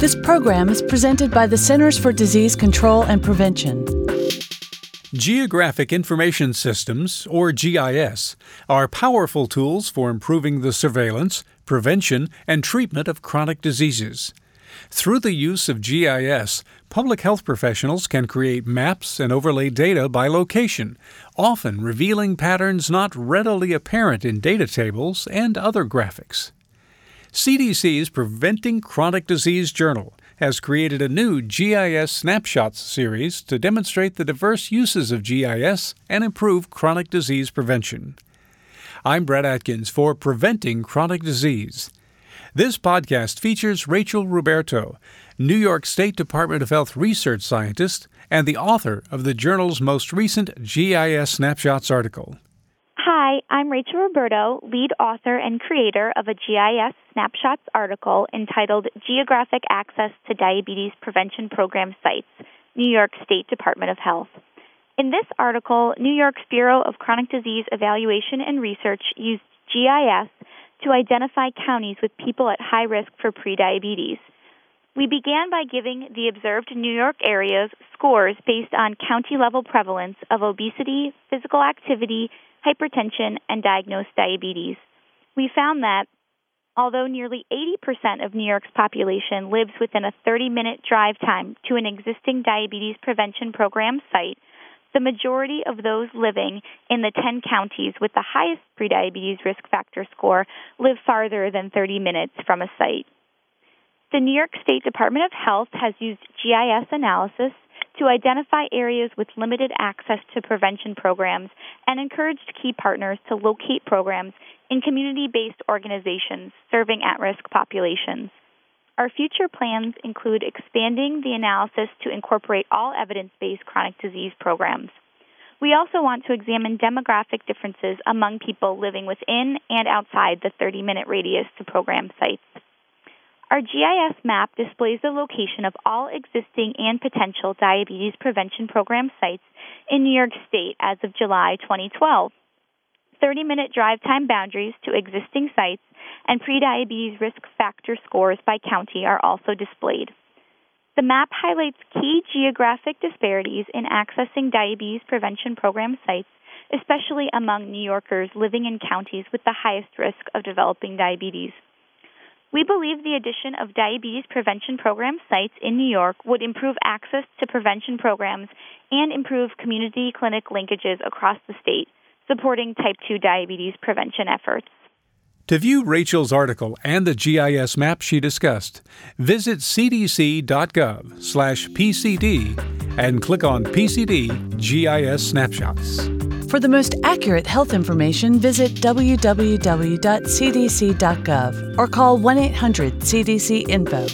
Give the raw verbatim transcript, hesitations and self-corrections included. This program is presented by the Centers for Disease Control and Prevention. Geographic Information Systems, or G I S, are powerful tools for improving the surveillance, prevention, and treatment of chronic diseases. Through the use of G I S, public health professionals can create maps and overlay data by location, often revealing patterns not readily apparent in data tables and other graphics. C D C's Preventing Chronic Disease Journal has created a new G I S Snapshots series to demonstrate the diverse uses of G I S and improve chronic disease prevention. I'm Brad Atkins for Preventing Chronic Disease. This podcast features Rachel Ruberto, New York State Department of Health research scientist and the author of the journal's most recent G I S Snapshots article. Hi, I'm Rachel Ruberto, lead author and creator of a G I S Snapshots article entitled Geographic Access to Diabetes Prevention Program Sites, New York State Department of Health. In this article, New York's Bureau of Chronic Disease Evaluation and Research used G I S to identify counties with people at high risk for prediabetes. We began by giving the observed New York areas scores based on county-level prevalence of obesity, physical activity, hypertension, and diagnosed diabetes. We found that although nearly eighty percent of New York's population lives within a thirty-minute drive time to an existing diabetes prevention program site, the majority of those living in the ten counties with the highest prediabetes risk factor score live farther than thirty minutes from a site. The New York State Department of Health has used G I S analysis to identify areas with limited access to prevention programs and encouraged key partners to locate programs in community-based organizations serving at-risk populations. Our future plans include expanding the analysis to incorporate all evidence-based chronic disease programs. We also want to examine demographic differences among people living within and outside the thirty-minute radius to program sites. Our G I S map displays the location of all existing and potential diabetes prevention program sites in New York State as of July twenty twelve, thirty-minute drive time boundaries to existing sites, and prediabetes risk factor scores by county are also displayed. The map highlights key geographic disparities in accessing diabetes prevention program sites, especially among New Yorkers living in counties with the highest risk of developing diabetes. We believe the addition of diabetes prevention program sites in New York would improve access to prevention programs and improve community clinic linkages across the state, supporting type two diabetes prevention efforts. To view Rachel's article and the G I S map she discussed, visit c d c dot gov slash p c d and click on P C D G I S Snapshots. For the most accurate health information, visit w w w dot c d c dot gov or call one eight hundred C D C info.